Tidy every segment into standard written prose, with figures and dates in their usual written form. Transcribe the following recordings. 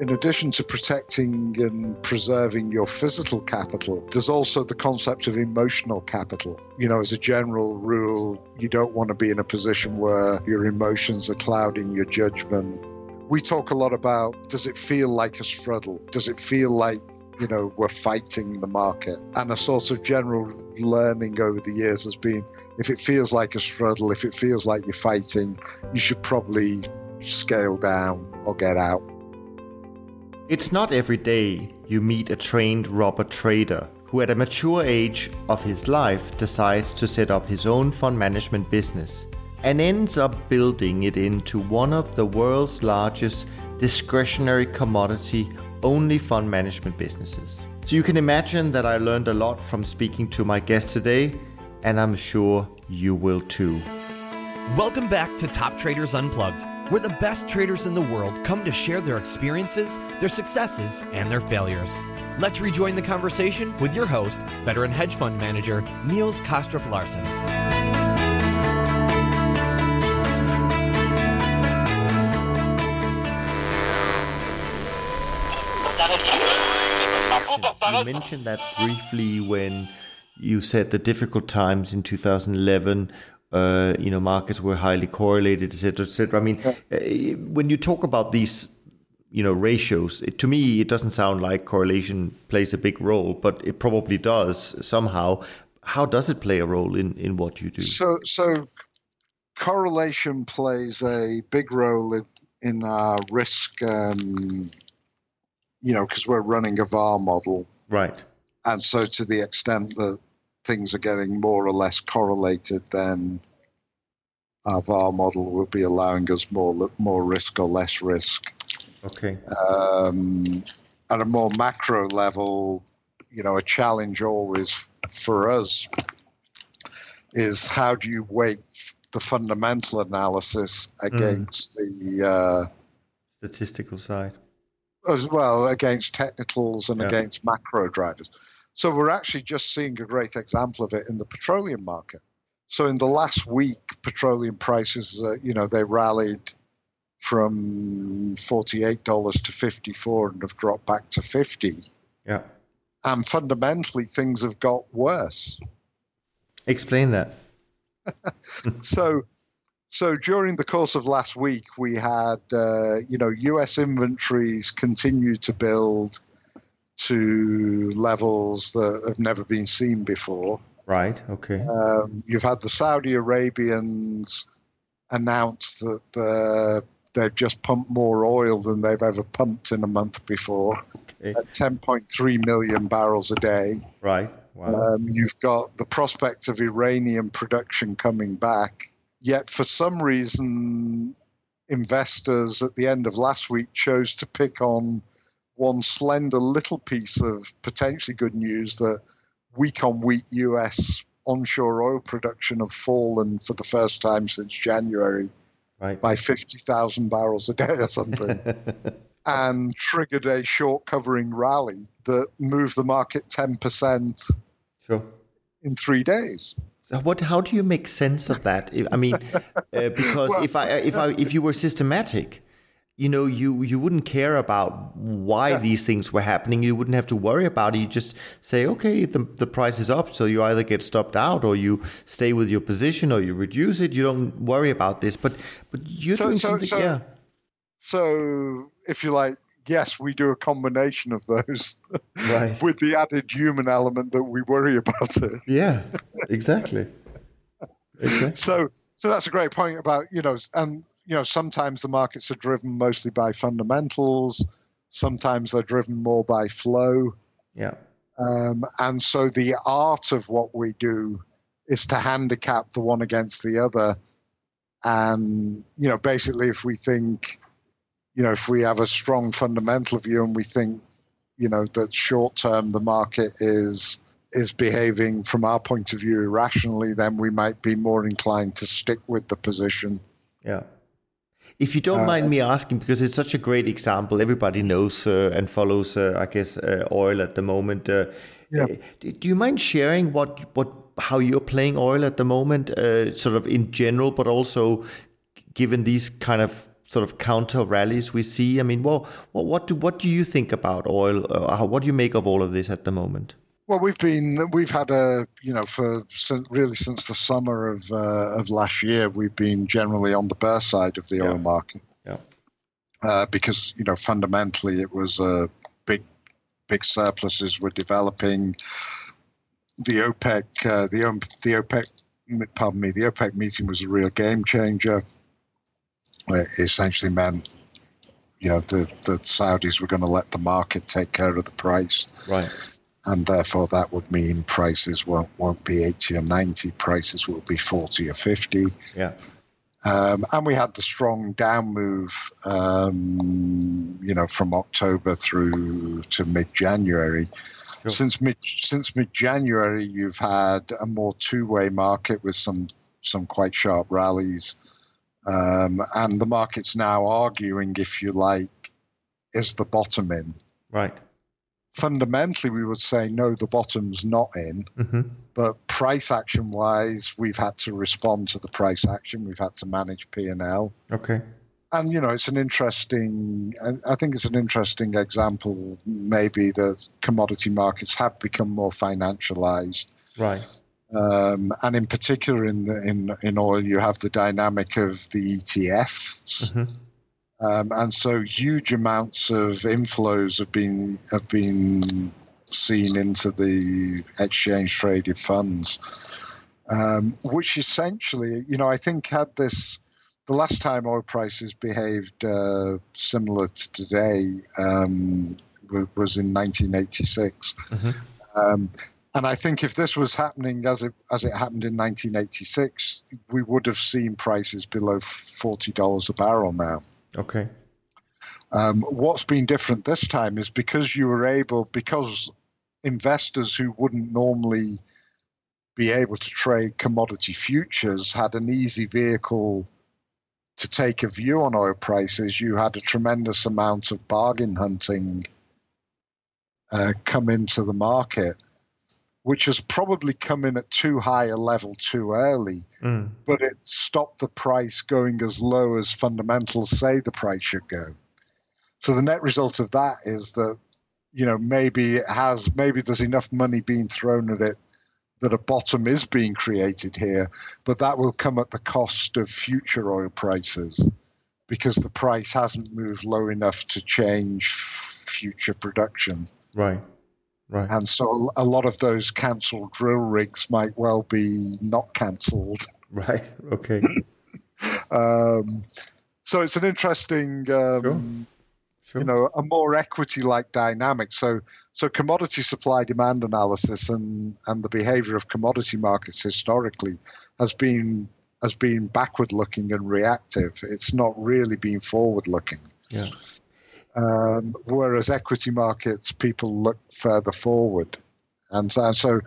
in addition to protecting and preserving your physical capital, there's also the concept of emotional capital. You know, as a general rule, you don't want to be in a position where your emotions are clouding your judgment. We talk a lot about, does it feel like a straddle? Does it feel like, you know, we're fighting the market? And a sort of general learning over the years has been, if it feels like a straddle, if it feels like you're fighting, you should probably scale down or get out. It's not every day you meet a trained robber trader who at a mature age of his life decides to set up his own fund management business and ends up building it into one of the world's largest discretionary commodity only fund management businesses. So you can imagine that I learned a lot from speaking to my guest today, and I'm sure you will too. Welcome back to Top Traders Unplugged, where the best traders in the world come to share their experiences, their successes, and their failures. Let's rejoin the conversation with your host, veteran hedge fund manager, Niels Kostrup-Larsen. You mentioned that briefly when you said the difficult times in 2011, markets were highly correlated, et cetera, et cetera. I mean, when you talk about these, you know, ratios, to me, it doesn't sound like correlation plays a big role, but it probably does somehow. How does it play a role in what you do? So correlation plays a big role in our risk, because we're running a VAR model. Right. And so to the extent that things are getting more or less correlated, then our VAR model would be allowing us more risk or less risk. Okay. At a more macro level, you know, a challenge always for us is how do you weight the fundamental analysis against the statistical side, as well against technicals and against macro drivers. So we're actually just seeing a great example of it in the petroleum market. So in the last week, petroleum prices, they rallied from $48 to $54 and have dropped back to $50. Yeah. And fundamentally, things have got worse. Explain that. So during the course of last week, we had, U.S. inventories continue to build to levels that have never been seen before. Right, okay. You've had the Saudi Arabians announce that they've just pumped more oil than they've ever pumped in a month before, at 10.3 million barrels a day. Right, wow. You've got the prospect of Iranian production coming back. Yet, for some reason, investors at the end of last week chose to pick on one slender little piece of potentially good news, that week-on-week U.S. onshore oil production have fallen for the first time since January by 50,000 barrels a day or something, and triggered a short-covering rally that moved the market 10% in 3 days. How do you make sense of that? I mean, because if you were systematic, you wouldn't care about why these things were happening. You wouldn't have to worry about it. You just say, okay, the price is up, so you either get stopped out or you stay with your position or you reduce it. You don't worry about this, but you're doing something. So if you like. Yes, we do a combination of those with the added human element that we worry about it. Yeah, exactly. So that's a great point about, sometimes the markets are driven mostly by fundamentals. Sometimes they're driven more by flow. Yeah. And so the art of what we do is to handicap the one against the other. And, basically if we think, if we have a strong fundamental view and we think, that short term the market is behaving from our point of view irrationally, then we might be more inclined to stick with the position. Yeah. If you don't mind me asking, because it's such a great example, everybody knows and follows, oil at the moment. Do you mind sharing how you're playing oil at the moment, sort of in general, but also given these kind of sort of counter rallies we see? I mean, well, what do you think about oil? What do you make of all of this at the moment? Well, we've had, since the summer of last year, we've been generally on the bear side of the oil market. Yeah. Because fundamentally, it was big surpluses were developing. The OPEC meeting was a real game changer. It essentially meant, the Saudis were going to let the market take care of the price, right? And therefore, that would mean prices won't be 80 or 90. Prices will be 40 or 50. Yeah. And we had the strong down move, from October through to mid-January. Sure. Since mid-January, you've had a more two-way market with some quite sharp rallies, and the market's now arguing, if you like, is the bottom in? Right. Fundamentally, we would say no, the bottom's not in. Mm-hmm. But price action-wise, we've had to respond to the price action. We've had to manage P&L. Okay. And I think it's an interesting example, maybe, that commodity markets have become more financialized, right? And in particular, in oil, you have the dynamic of the ETFs, mm-hmm. And so huge amounts of inflows have been seen into the exchange traded funds, which essentially, I think had this. The last time oil prices behaved similar to today was in 1986, mm-hmm. And I think if this was happening as it happened in 1986, we would have seen prices below $40 a barrel now. Okay. What's been different this time is because investors who wouldn't normally be able to trade commodity futures had an easy vehicle to take a view on oil prices. You had a tremendous amount of bargain hunting come into the market, which has probably come in at too high a level too early, but it stopped the price going as low as fundamentals say the price should go. So the net result of that is that, maybe there's enough money being thrown at it that a bottom is being created here, but that will come at the cost of future oil prices because the price hasn't moved low enough to change future production. Right. And so a lot of those cancelled drill rigs might well be not cancelled. Right, okay. So it's an interesting... Sure. A more equity-like dynamic. So commodity supply-demand analysis and the behavior of commodity markets historically has been backward-looking and reactive. It's not really been forward-looking. Yeah. Whereas equity markets, people look further forward, and so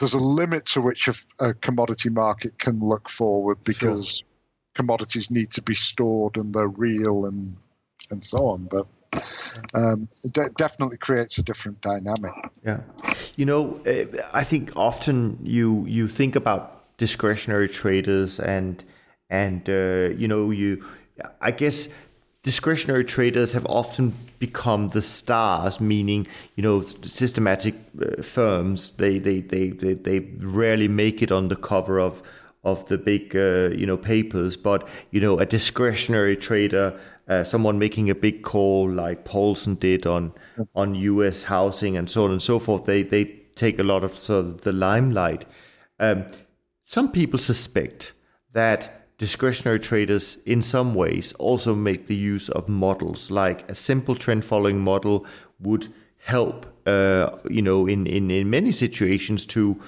there's a limit to which a commodity market can look forward because commodities need to be stored and they're real and so on, but it definitely creates a different dynamic. Yeah. I think often you think about discretionary traders I guess discretionary traders have often become the stars, meaning, systematic firms, they rarely make it on the cover of the big, papers, but, a discretionary trader, someone making a big call like Paulson did on U.S. housing and so on and so forth, they take a lot of sort of the limelight. Some people suspect that discretionary traders in some ways also make the use of models, like a simple trend following model would help, in many situations to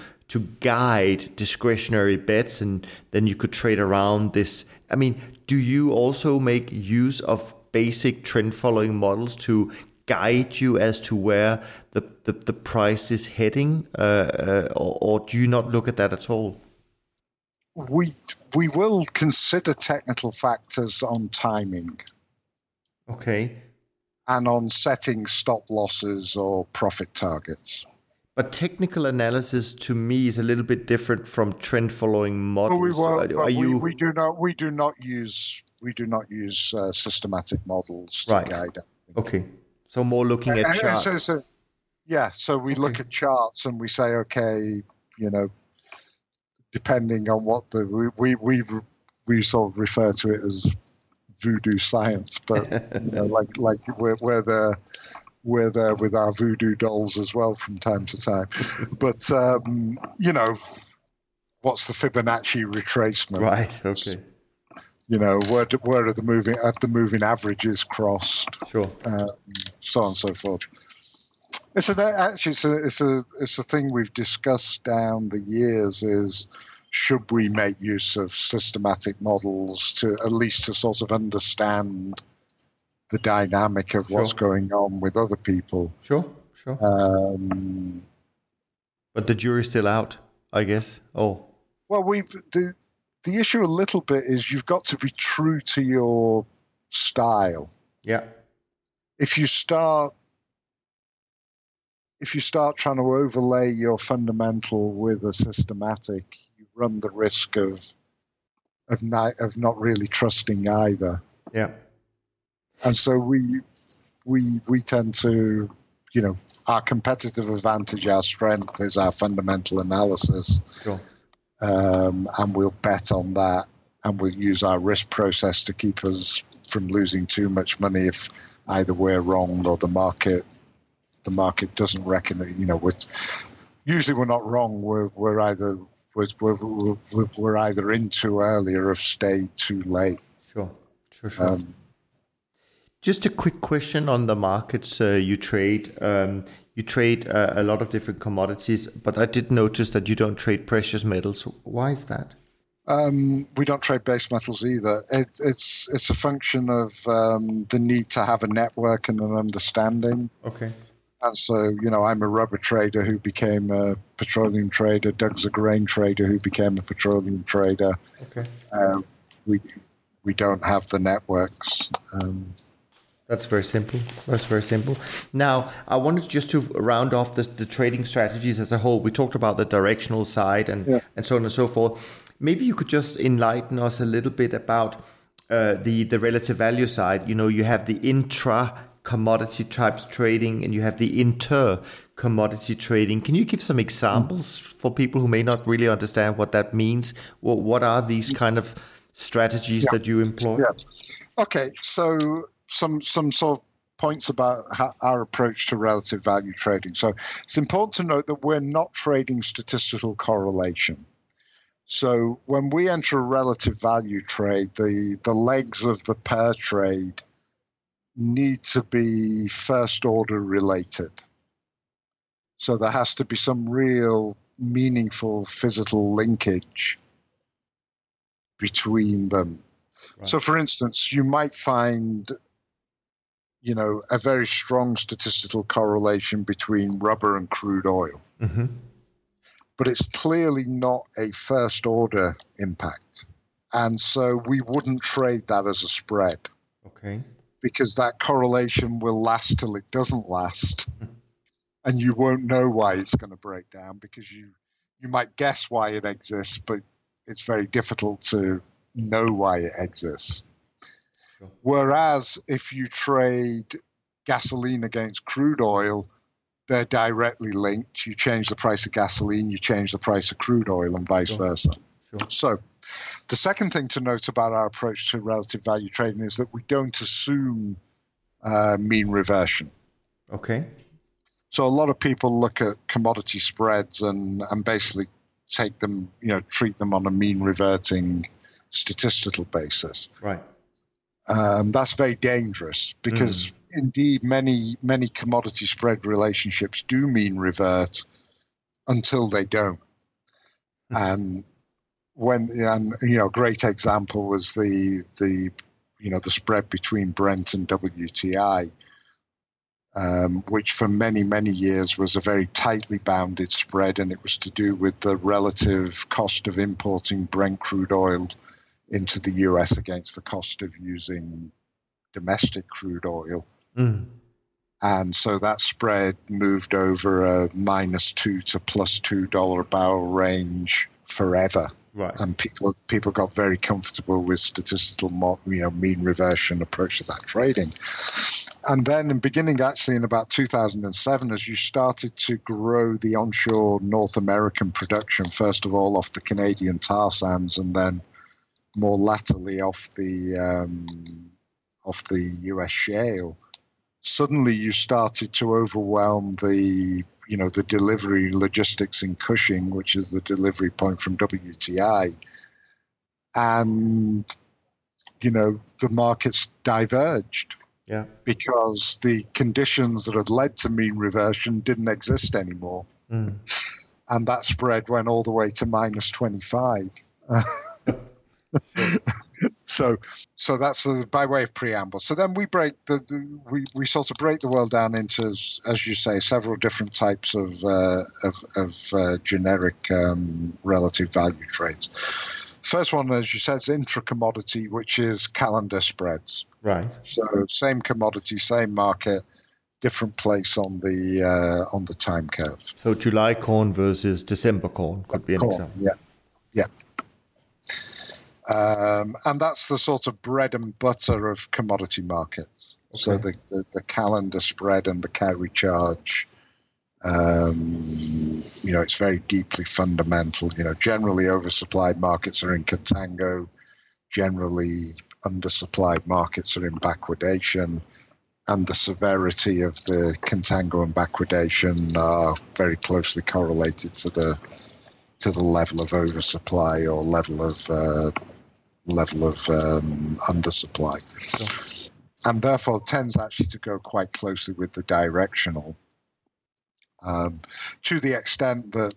guide discretionary bets, and then you could trade around this. I mean, do you also make use of basic trend-following models to guide you as to where the price is heading, or do you not look at that at all? We will consider technical factors on timing. Okay. And on setting stop losses or profit targets. But technical analysis to me is a little bit different from trend following models. We do not use systematic models to guide. Okay, so more looking at charts. So we look at charts and we say, depending on what the we sort of refer to it as voodoo science, but we're there with our voodoo dolls as well from time to time. But, what's the Fibonacci retracement? Right, okay. Where are the moving averages crossed? Sure. So on and so forth. It's a thing we've discussed down the years is, should we make use of systematic models to at least to sort of understand the dynamic of what's going on with other people. Sure. But the jury's still out, I guess. Oh, well, the issue a little bit is you've got to be true to your style. Yeah. If you start trying to overlay your fundamental with a systematic, you run the risk of not really trusting either. Yeah. And so we tend to, our competitive advantage, our strength is our fundamental analysis. Sure. And we'll bet on that, and we'll use our risk process to keep us from losing too much money if either we're wrong or the market doesn't reckon it. Usually we're not wrong. We're either in too early or have stayed too late. Sure. Just a quick question on the markets you trade. You trade a lot of different commodities, but I did notice that you don't trade precious metals. Why is that? We don't trade base metals either. It's a function of the need to have a network and an understanding. Okay. And so, I'm a rubber trader who became a petroleum trader. Doug's a grain trader who became a petroleum trader. Okay. We don't have the networks. That's very simple. Now, I wanted just to round off the trading strategies as a whole. We talked about the directional side and so on and so forth. Maybe you could just enlighten us a little bit about the relative value side. You have the intra-commodity types trading and you have the inter-commodity trading. Can you give some examples for people who may not really understand what that means? What are these kind of strategies that you employ? Yeah. Okay, so some sort of points about our approach to relative value trading. So it's important to note that we're not trading statistical correlation. So when we enter a relative value trade, the legs of the pair trade need to be first order related. So there has to be some real meaningful physical linkage between them. Right. So, for instance, you might find, a very strong statistical correlation between rubber and crude oil. Mm-hmm. But it's clearly not a first-order impact. And so we wouldn't trade that as a spread. Okay. Because that correlation will last till it doesn't last. And you won't know why it's going to break down because you might guess why it exists, but it's very difficult to know why it exists. Sure. Whereas if you trade gasoline against crude oil, they're directly linked. You change the price of gasoline, you change the price of crude oil, and vice versa. Sure. So the second thing to note about our approach to relative value trading is that we don't assume mean reversion. Okay. So a lot of people look at commodity spreads and basically take them, treat them on a mean reverting statistical basis. Right. That's very dangerous because indeed many commodity spread relationships do mean revert until they don't. And a great example was the spread between Brent and WTI, which for many years was a very tightly bounded spread, and it was to do with the relative cost of importing Brent crude oil into the US against the cost of using domestic crude oil. And so that spread moved over a -$2 to +$2 barrel range forever. Right. And people got very comfortable with statistical, mean reversion approach to that trading. And then beginning actually in about 2007, as you started to grow the onshore North American production, first of all off the Canadian tar sands and then more latterly off the US shale, suddenly you started to overwhelm the delivery logistics in Cushing, which is the delivery point from WTI. And, the markets diverged. Yeah. Because the conditions that had led to mean reversion didn't exist anymore. Mm. And that spread went all the way to -25. So that's by way of preamble. So then we break we sort of break the world down into, as you say, several different types of generic relative value trades. First one, as you said, is intra-commodity, which is calendar spreads. Right. So same commodity, same market, different place on the time curve. So July corn versus December corn could be an example. Yeah. And that's the sort of bread and butter of commodity markets. Okay. So the calendar spread and the carry charge, it's very deeply fundamental. Generally oversupplied markets are in contango. Generally undersupplied markets are in backwardation. And the severity of the contango and backwardation are very closely correlated to the level of oversupply or level of undersupply, and therefore tends actually to go quite closely with the directional, to the extent that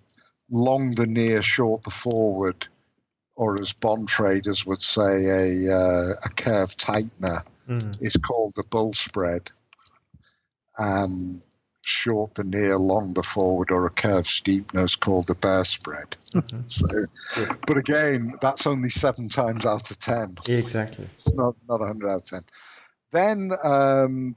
long the near, short the forward, or as bond traders would say, a curve tightener is called a bull spread, and short the near, long the forward, or a curve steepness called the bear spread. Mm-hmm. So, but again, that's only 7 times out of 10. Exactly. Not 100 out of 10. Then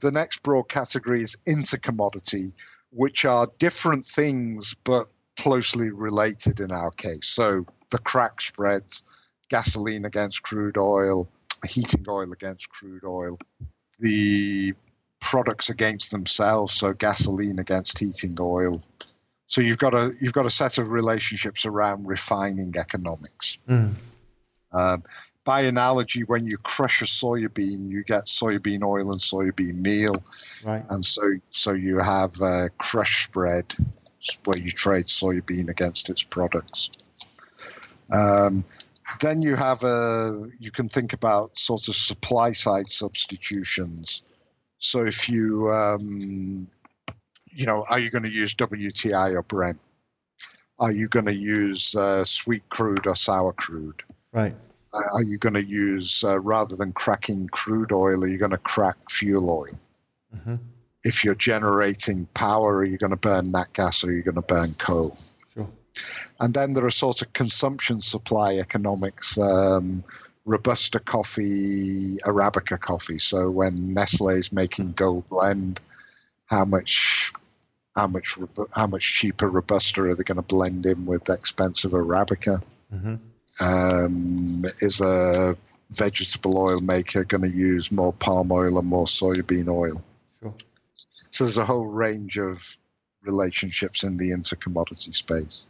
the next broad category is intercommodity, which are different things but closely related in our case. So the crack spreads, gasoline against crude oil, heating oil against crude oil, the products against themselves, so gasoline against heating oil. So you've got a set of relationships around refining economics. Mm. By analogy, when you crush a soybean, you get soybean oil and soybean meal. Right. And so you have a crush spread where you trade soybean against its products. Then you have you can think about sort of supply side substitutions. So if you, are you going to use WTI or Brent? Are you going to use sweet crude or sour crude? Right. Are you going to use, rather than cracking crude oil, are you going to crack fuel oil? Mm-hmm. If you're generating power, are you going to burn nat gas or are you going to burn coal? Sure. And then there are sort of consumption supply economics, Robusta coffee, Arabica coffee. So when Nestle is making Gold Blend, how much cheaper Robusta are they going to blend in with expensive Arabica? Mm-hmm. Is a vegetable oil maker going to use more palm oil or more soybean oil? Sure. So there's a whole range of relationships in the intercommodity space.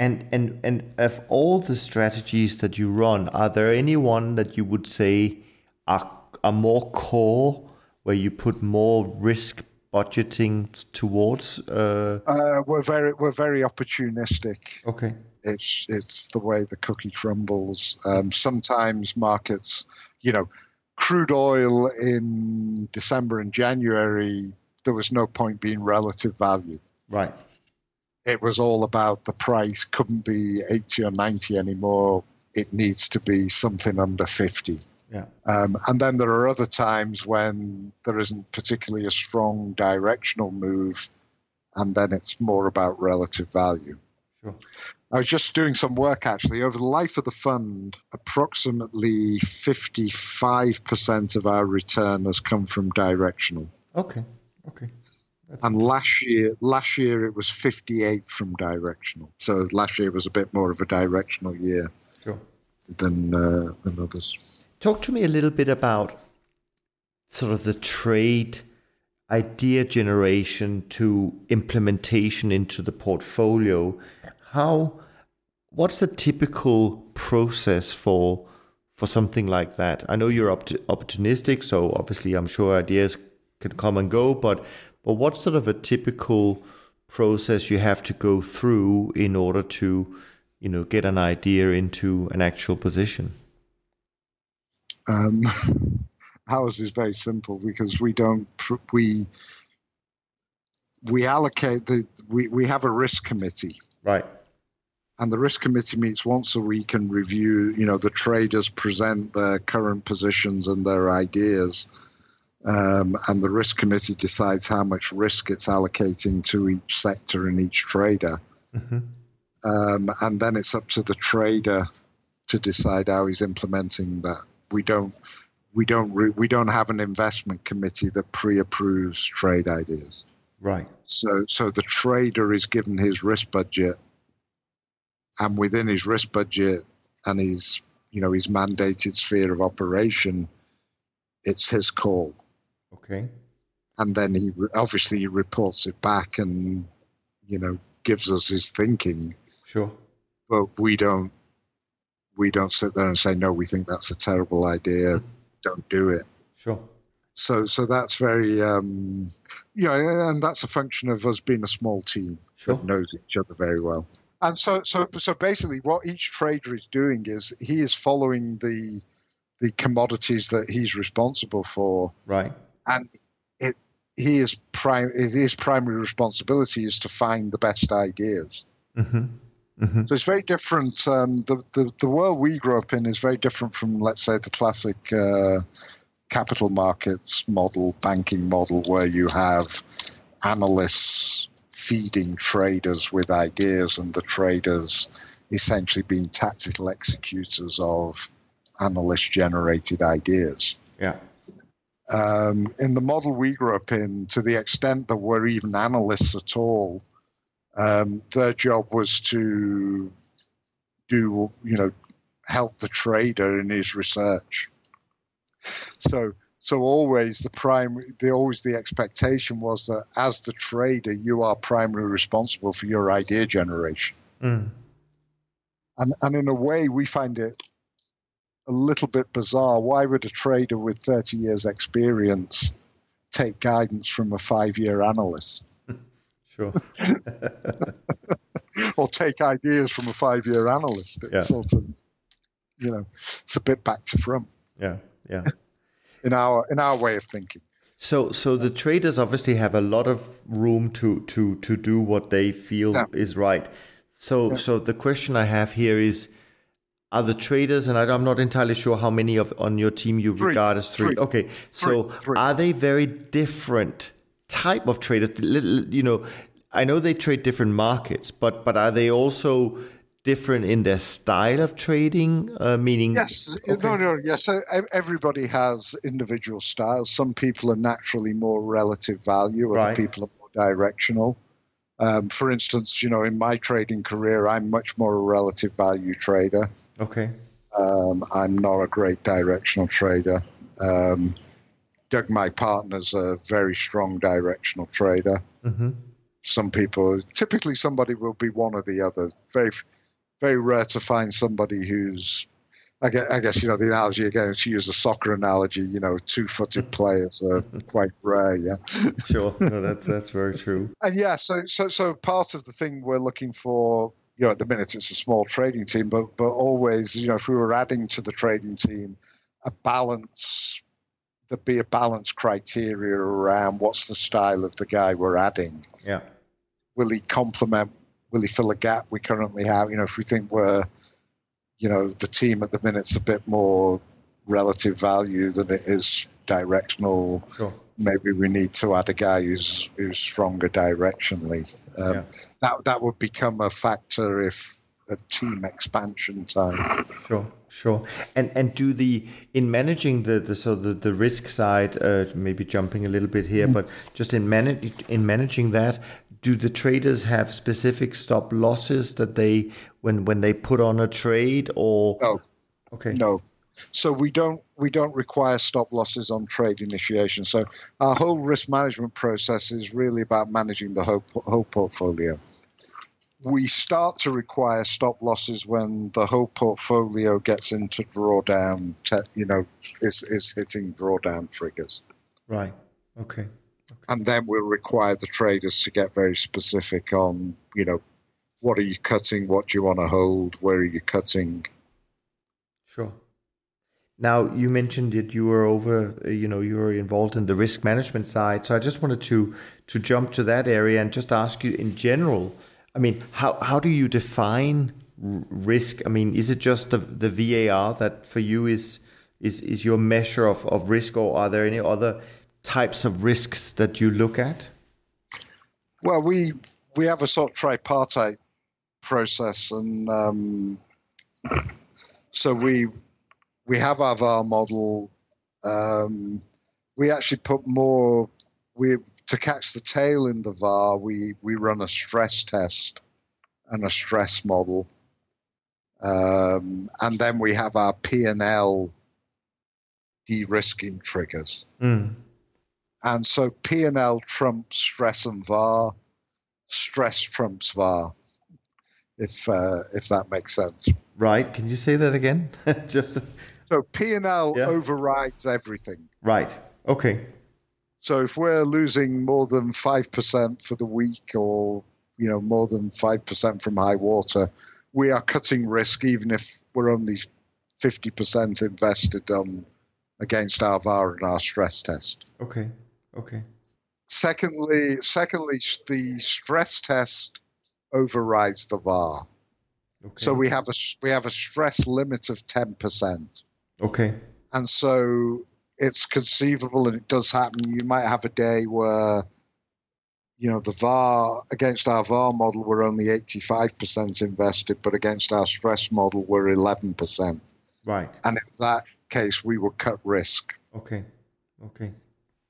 And of all the strategies that you run, are there any one that you would say are more core, where you put more risk budgeting towards? We're very opportunistic. Okay, it's the way the cookie crumbles. Sometimes markets, crude oil in December and January, there was no point being relative value. Right. It was all about the price couldn't be 80 or 90 anymore. It needs to be something under 50. Yeah. And then there are other times when there isn't particularly a strong directional move, and then it's more about relative value. Sure. I was just doing some work, actually. Over the life of the fund, approximately 55% of our return has come from directional. Okay. Okay. And last year it was 58 from directional. So last year was a bit more of a directional year than others. Talk to me a little bit about sort of the trade idea generation to implementation into the portfolio. What's the typical process for something like that? I know you're opportunistic, so obviously I'm sure ideas can come and go, but what sort of a typical process you have to go through in order to, you know, get an idea into an actual position? Ours is very simple because we have a risk committee, right? And the risk committee meets once a week and review, you know, the traders present their current positions and their ideas. And the risk committee decides how much risk it's allocating to each sector and each trader. Mm-hmm. And then it's up to the trader to decide how he's implementing that. We don't have an investment committee that pre-approves trade ideas. Right. So the trader is given his risk budget, and within his risk budget and his, you know, his mandated sphere of operation, it's his call. Okay. And then he obviously reports it back and, you know, gives us his thinking. Sure. But we don't sit there and say, no, we think that's a terrible idea. Don't do it. Sure. So that's very, and that's a function of us being a small team that knows each other very well. And so basically what each trader is doing is he is following the commodities that he's responsible for. Right. And his primary responsibility is to find the best ideas. Mm-hmm. Mm-hmm. So it's very different. The world we grew up in is very different from, let's say, the classic capital markets model, banking model, where you have analysts feeding traders with ideas and the traders essentially being tactical executors of analyst-generated ideas. Yeah. In the model we grew up in, to the extent that we're even analysts at all, their job was to do, you know, help the trader in his research. So always the expectation was that as the trader, you are primarily responsible for your idea generation. Mm. And in a way, we find it a little bit bizarre. Why would a trader with 30 years experience take guidance from a 5-year analyst? Sure. Or take ideas from a 5-year analyst. It's sort of, you know, it's a bit back to front. Yeah, yeah. In our way of thinking. So the traders obviously have a lot of room to do what they feel is right. So the question I have here is, are the traders, and I'm not entirely sure how many on your team you regard as three. Okay, so are they very different type of traders? You know, I know they trade different markets, but are they also different in their style of trading? Meaning, yes, okay. Yes. Everybody has individual styles. Some people are naturally more relative value, other people are more directional. For instance, you know, in my trading career, I'm much more a relative value trader. Okay. I'm not a great directional trader. Doug, my partner's a very strong directional trader. Mm-hmm. Some people, typically somebody will be one or the other. Very, very rare to find somebody who's, I guess, you know, the analogy again, to use a soccer analogy, you know, two-footed players are quite rare, yeah. Sure, no, that's very true. And yeah, so part of the thing we're looking for, you know, at the minute it's a small trading team, but always, you know, if we were adding to the trading team a balance, there'd be a balance criteria around what's the style of the guy we're adding. Yeah. Will he complement, will he fill a gap we currently have? You know, if we think we're, you know, the team at the minute's a bit more relative value than it is directional, sure. Maybe we need to add a guy who's stronger directionally. That would become a factor if a team expansion time. Sure. Sure. And do in managing the risk side, maybe jumping a little bit here, but just in managing that, do the traders have specific stop losses that they when they put on a trade or no? Okay. No. So we don't require stop losses on trade initiation. So our whole risk management process is really about managing the whole portfolio. We start to require stop losses when the whole portfolio gets into drawdown, is hitting drawdown triggers. Right. Okay. And then we'll require the traders to get very specific on, what are you cutting? What do you want to hold? Where are you cutting? Sure. Now, you mentioned that you were involved in the risk management side. So I just wanted to jump to that area and just ask you in general, I mean, how do you define risk? I mean, is it just the VAR that for you is your measure of risk, or are there any other types of risks that you look at? Well, we have a sort of tripartite process, and so we have our VAR model. We actually put more. To catch the tail in the VAR, we run a stress test and a stress model, and then we have our P&L de-risking triggers. Mm. And so P&L trumps stress and VAR. Stress trumps VAR, if that makes sense. Right. Can you say that again? Just so P&L overrides everything. Right. Okay. So if we're losing more than 5% for the week, or more than 5% from high water, we are cutting risk, even if we're only 50% invested against our VAR and our stress test. Okay. Secondly, the stress test overrides the VAR. Okay. So we have a stress limit of 10%. Okay. And so it's conceivable, and it does happen. You might have a day where, the VAR, against our VAR model, we're only 85% invested, but against our stress model, we're 11%. Right. And in that case, we will cut risk. Okay.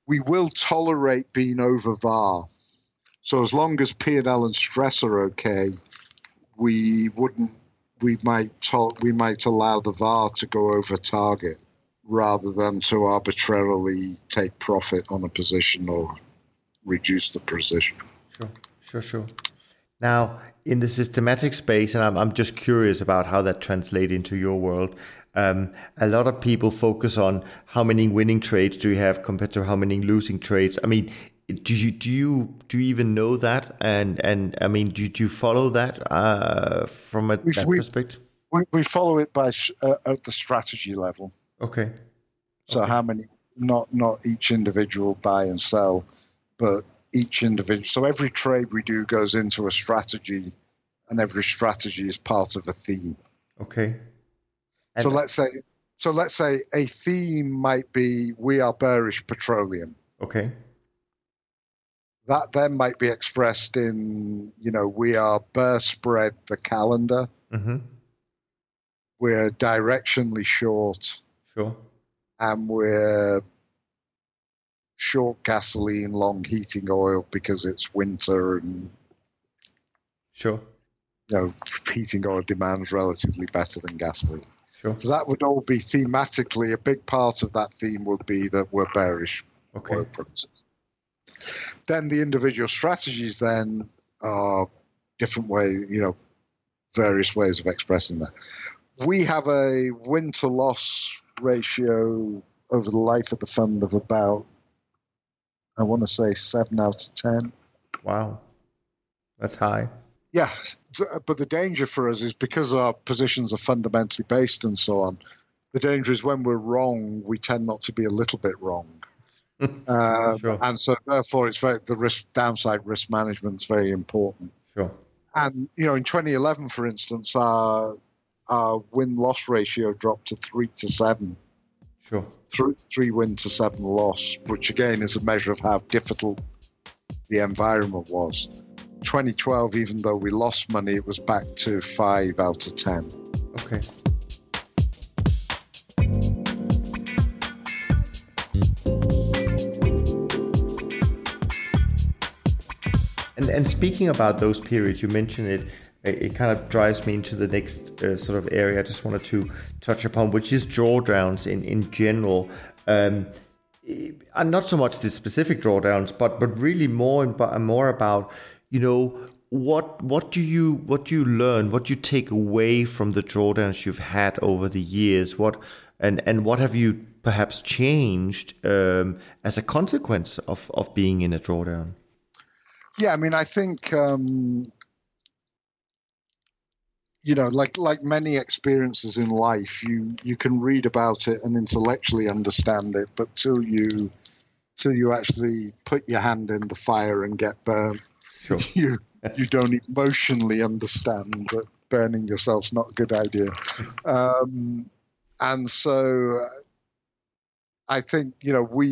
We will tolerate being over VAR. So as long as P&L and stress are okay, we might allow the VAR to go over target, rather than to arbitrarily take profit on a position or reduce the position. Sure. Now, in the systematic space, and I'm just curious about how that translates into your world, a lot of people focus on how many winning trades do you have compared to how many losing trades. I mean, do you even know that? And I mean, do you follow that from that perspective? We follow it by at the strategy level. Okay. So how many, not each individual buy and sell, but each individual. So every trade we do goes into a strategy, and every strategy is part of a theme. Okay. And so let's say a theme might be, we are bearish petroleum. Okay. That then might be expressed in, we are bear spread the calendar. Mm-hmm. We're directionally short. Sure. And we're short gasoline, long heating oil, because it's winter and heating oil demand's relatively better than gasoline. Sure. So that would all be thematically, a big part of that theme would be that we're bearish oil prices. Then the individual strategies then are different ways, various ways of expressing that. We have a win to loss ratio over the life of the fund of about, I want to say, 7 out of 10. Wow, that's high. Yeah, but the danger for us is, because our positions are fundamentally based and so on, the danger is when we're wrong, we tend not to be a little bit wrong. Sure. And so therefore it's the risk, downside risk management is very important. Sure. And, in 2011, for instance, our win-loss ratio dropped to 3 to 7. Sure. 3 win to 7 loss, which again is a measure of how difficult the environment was. 2012, even though we lost money, it was back to 5 out of 10. Okay. And speaking about those periods, you mentioned it. It kind of drives me into the next sort of area I just wanted to touch upon, which is drawdowns in general. And not so much the specific drawdowns, but really more about, you know, what do you learn, what do you take away from the drawdowns you've had over the years, and what have you perhaps changed as a consequence of being in a drawdown? Yeah, I mean, I think you know, like many experiences in life, you can read about it and intellectually understand it, but till you actually put your hand in the fire and get burnt, sure, you don't emotionally understand that burning yourself's not a good idea. And so I think, you know, we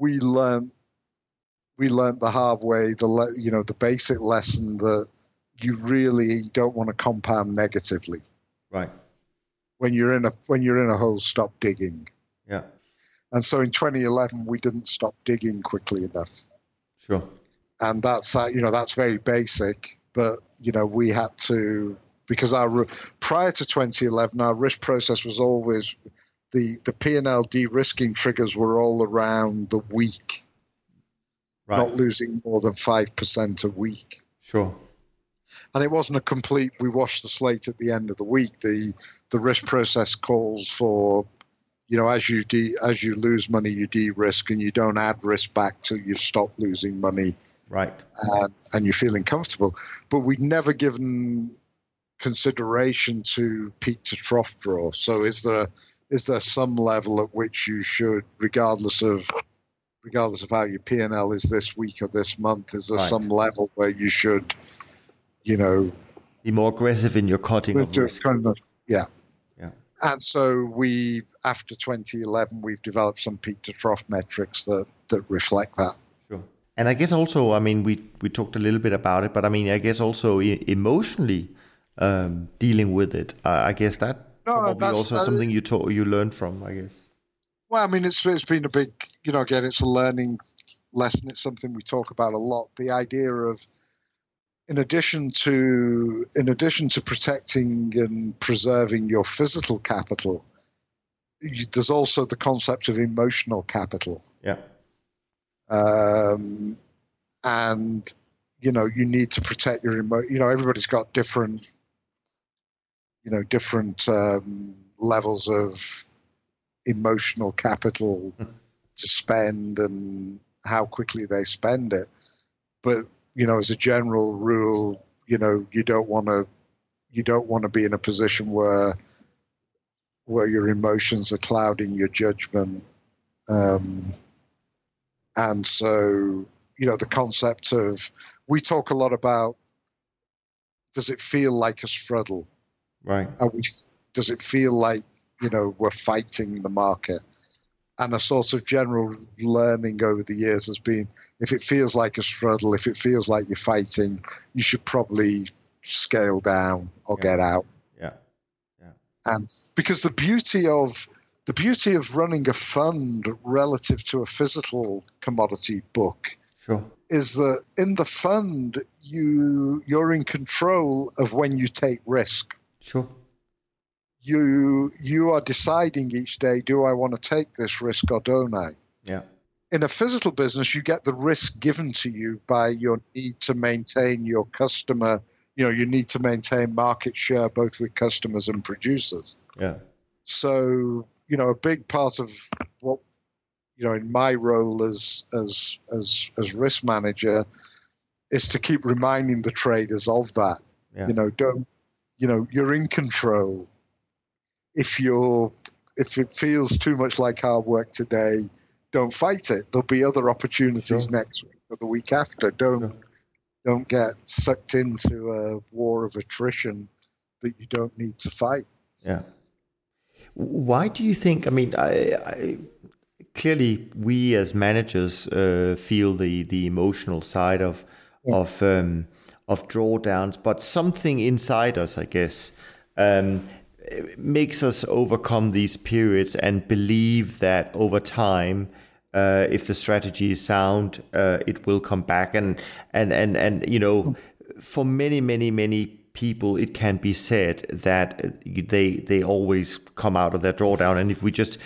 learned the hard way, the basic lesson that you really don't want to compound negatively, right? When you're in a hole, stop digging. Yeah. And so in 2011, we didn't stop digging quickly enough. Sure. And that's very basic, but you know, we had to, because prior to 2011, our risk process was always the P&L de-risking triggers were all around the week, right, not losing more than 5% a week. Sure. And it wasn't a complete, we wash the slate at the end of the week. The risk process calls for, you know, as you lose money, you de-risk, and you don't add risk back till you've stopped losing money. Right. And you're feeling comfortable. But we'd never given consideration to peak to trough draw. So is there some level at which you should, regardless of how your P&L is this week or this month, is there, right, some level where you should, you know, be more aggressive in your cutting of risk? Yeah. And so we, after 2011, we've developed some peak to trough metrics that reflect that. Sure. And I guess also, I mean, we talked a little bit about it, but I mean, I guess also emotionally dealing with it. I guess that's something you learned from, I guess. Well, I mean, it's been a big, you know, again, it's a learning lesson. It's something we talk about a lot. The idea of, in addition to protecting and preserving your physical capital, there's also the concept of emotional capital. Yeah. And you know, you need to protect your you know, everybody's got different levels of emotional capital to spend and how quickly they spend it, but you know, as a general rule, you know, you don't want to be in a position where your emotions are clouding your judgment. And so, you know, the concept of, we talk a lot about, does it feel like a straddle? Right. Does it feel like, you know, we're fighting the market? And a sort of general learning over the years has been, if it feels like a straddle, if it feels like you're fighting, you should probably scale down or get out. Yeah. Yeah. And because the beauty of running a fund relative to a physical commodity book, sure, is that in the fund you're in control of when you take risk. Sure. You are deciding each day, do I want to take this risk or don't I? Yeah. In a physical business, you get the risk given to you by your need to maintain your customer. You know, you need to maintain market share both with customers and producers. Yeah. So, you know, a big part of what, you know, in my role as risk manager is to keep reminding the traders of that. Yeah. You know, you're in control. If it feels too much like hard work today, don't fight it. There'll be other opportunities, sure, next week or the week after. Don't get sucked into a war of attrition that you don't need to fight. Yeah. Why do you think? I mean, I clearly we as managers feel the emotional side of drawdowns, but something inside us, I guess, Makes us overcome these periods and believe that over time If the strategy is sound, it will come back. And you know, for many people, it can be said that they always come out of their drawdown. And if we just,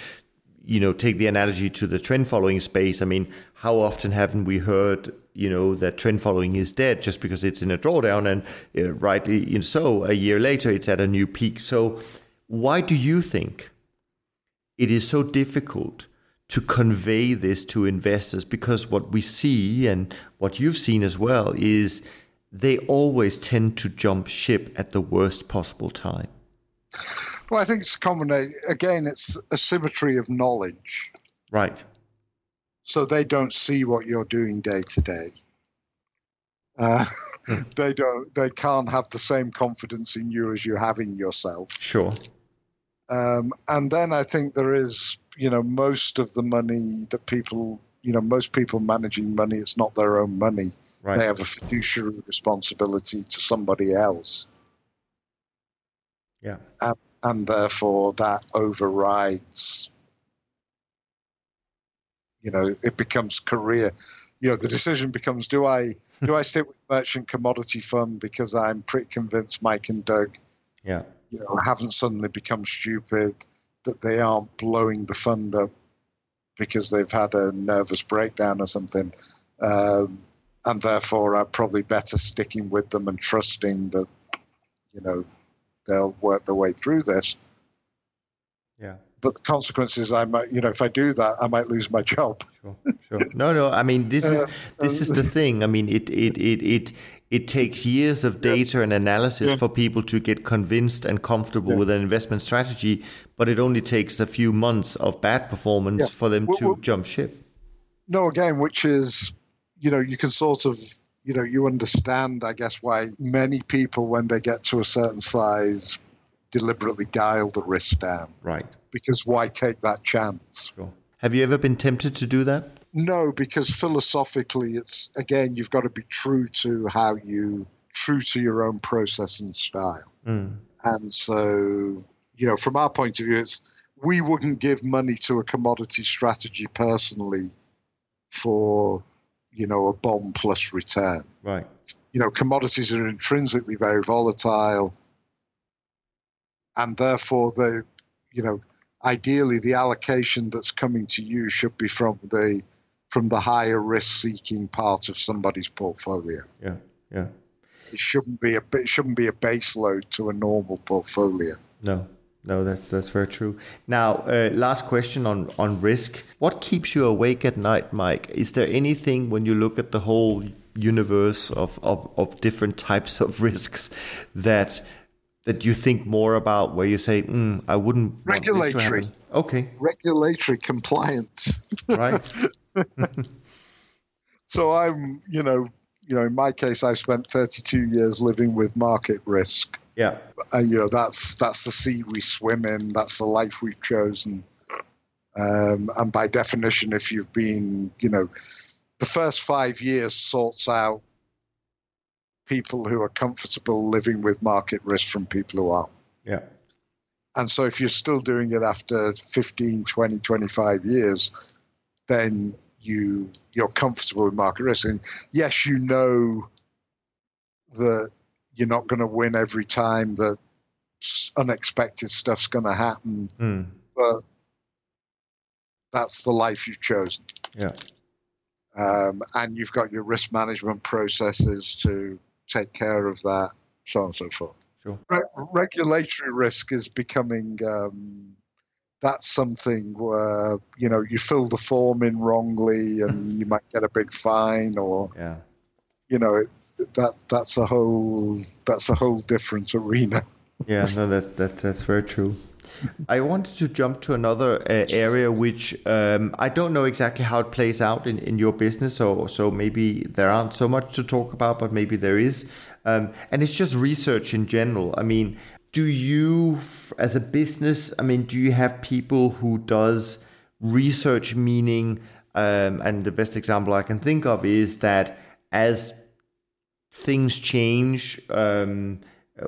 you know, take the analogy to the trend following space, I mean, how often haven't we heard, you know, that trend following is dead just because it's in a drawdown, and rightly so, a year later, it's at a new peak. So why do you think it is so difficult to convey this to investors? Because what we see and what you've seen as well is they always tend to jump ship at the worst possible time. Well, I think it's a combination. Again, it's asymmetry of knowledge. Right. So they don't see what you're doing day to day. They don't. They can't have the same confidence in you as you have in yourself. Sure. And then I think there is, most of the money that people, most people managing money, it's not their own money. Right. They have a fiduciary responsibility to somebody else. Yeah. And therefore that overrides, it becomes career. The decision becomes, do I stick with merchant commodity fund because I'm pretty convinced Mike and Doug, haven't suddenly become stupid, that they aren't blowing the fund up because they've had a nervous breakdown or something. And therefore, I'm probably better sticking with them and trusting that, they'll work their way through this. Yeah. But the consequence is I might, if I do that, I might lose my job. Sure. No. I mean, this is the thing. I mean, it takes years of data and analysis for people to get convinced and comfortable with an investment strategy, but it only takes a few months of bad performance for them to jump ship. No, again, which is, you can sort of, you understand, I guess, why many people, when they get to a certain size, deliberately dial the risk down. Right. Because why take that chance? Sure. Have you ever been tempted to do that? No, because philosophically, it's, again, you've got to be true to your own process and style. Mm. And so, from our point of view, we wouldn't give money to a commodity strategy personally for, a bond plus return. Right. Commodities are intrinsically very volatile, and therefore the, ideally, the allocation that's coming to you should be from the higher risk-seeking part of somebody's portfolio. Yeah, yeah. It shouldn't be a base load to a normal portfolio. No, that's very true. Now, last question on risk. What keeps you awake at night, Mike? Is there anything when you look at the whole universe of different types of risks that you think more about, where you say, I wouldn't want this to happen? Okay. Regulatory compliance. Right. So I'm, in my case, I've spent 32 years living with market risk. Yeah. And, that's the sea we swim in. That's the life we've chosen. And by definition, if you've been, the first 5 years sorts out people who are comfortable living with market risk from people who aren't. Yeah. And so if you're still doing it after 15, 20, 25 years, then you're comfortable with market risk. And yes, you know that you're not going to win every time, that unexpected stuff's going to happen, but that's the life you've chosen. Yeah. And you've got your risk management processes to take care of that, so on and so forth. Sure. Regulatory risk is becoming, that's something where, you fill the form in wrongly and you might get a big fine or, that's a whole different arena. Yeah, no, that's very true. I wanted to jump to another area, which I don't know exactly how it plays out in your business, or so maybe there aren't so much to talk about, but maybe there is. And it's just research in general. I mean, do you, as a business, do you have people who does research, meaning, and the best example I can think of is that as things change,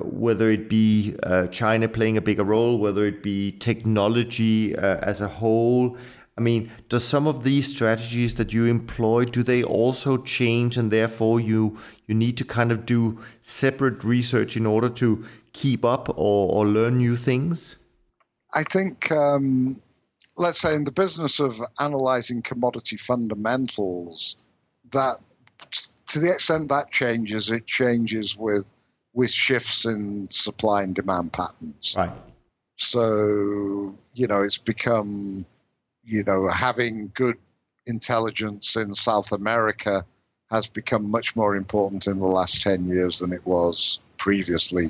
whether it be China playing a bigger role, whether it be technology as a whole, I mean, does some of these strategies that you employ, do they also change, and therefore you need to kind of do separate research in order to keep up or learn new things? I think, let's say in the business of analyzing commodity fundamentals, that to the extent that changes, it changes with shifts in supply and demand patterns. Right. So, it's become... having good intelligence in South America has become much more important in the last 10 years than it was previously,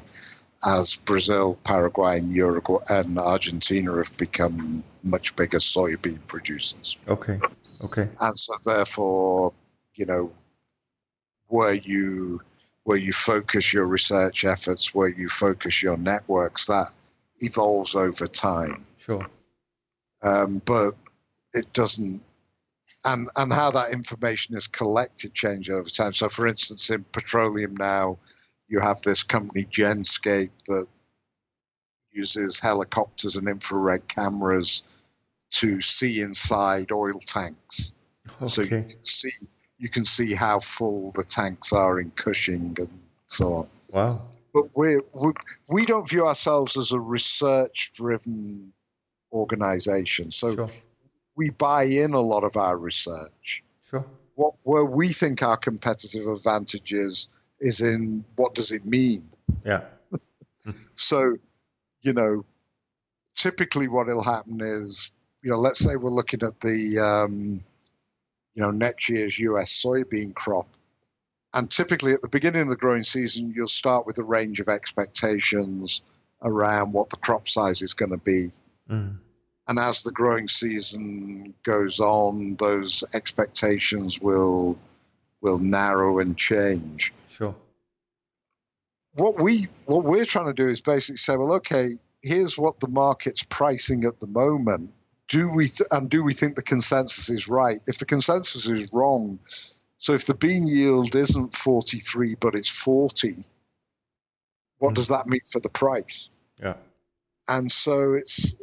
as Brazil, Paraguay, and Uruguay and Argentina have become much bigger soybean producers. Okay. And so therefore, where you focus your research efforts, where you focus your networks, that evolves over time. Sure. But it doesn't, and how that information is collected changes over time. So, for instance, in petroleum now, you have this company, Genscape, that uses helicopters and infrared cameras to see inside oil tanks. Okay. So you can see how full the tanks are in Cushing and so on. Wow! But we don't view ourselves as a research-driven organization, so sure. We buy in a lot of our research. Sure. Where we think our competitive advantage is in what does it mean? Yeah. So, typically what will happen is, let's say we're looking at the, next year's U.S. soybean crop, and typically at the beginning of the growing season, you'll start with a range of expectations around what the crop size is going to be. Mm. And as the growing season goes on, those expectations will narrow and change. Sure. What we're trying to do is basically say, well, okay, here's what the market's pricing at the moment. Do we think the consensus is right? If the consensus is wrong, so if the bean yield isn't 43 but it's 40, what does that mean for the price? Yeah. And so it's,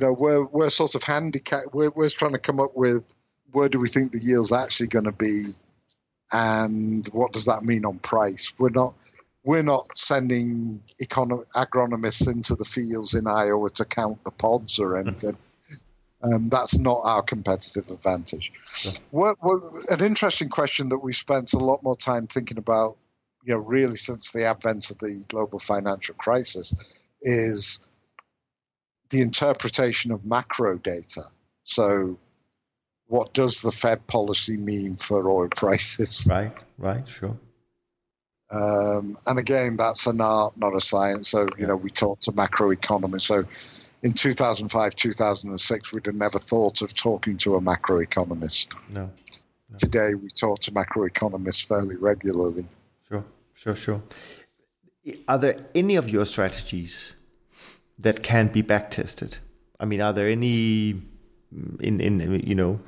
we're sort of handicapped. We're trying to come up with where do we think the yield's actually going to be, and what does that mean on price? We're not sending agronomists into the fields in Iowa to count the pods or anything. That's not our competitive advantage. Yeah. An interesting question that we spent a lot more time thinking about, really since the advent of the global financial crisis, is the interpretation of macro data. So what does the Fed policy mean for oil prices? Right, sure. And again, that's an art, not a science. So, we talked to macroeconomists. So in 2005, 2006, we'd have never thought of talking to a macroeconomist. No. Today, we talk to macroeconomists fairly regularly. Sure. Are there any of your strategies that can be backtested? I mean, are there any No.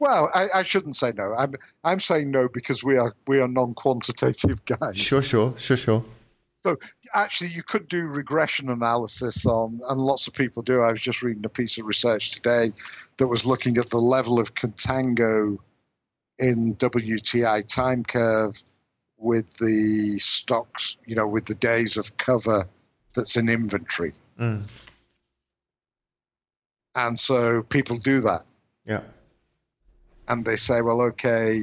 Well, I shouldn't say no. I'm saying no because we are non-quantitative guys. Sure. So actually, you could do regression analysis and lots of people do. I was just reading a piece of research today that was looking at the level of contango in WTI time curve with the stocks, with the days of cover that's in inventory. Mm. And so people do that. Yeah. And they say, well, okay,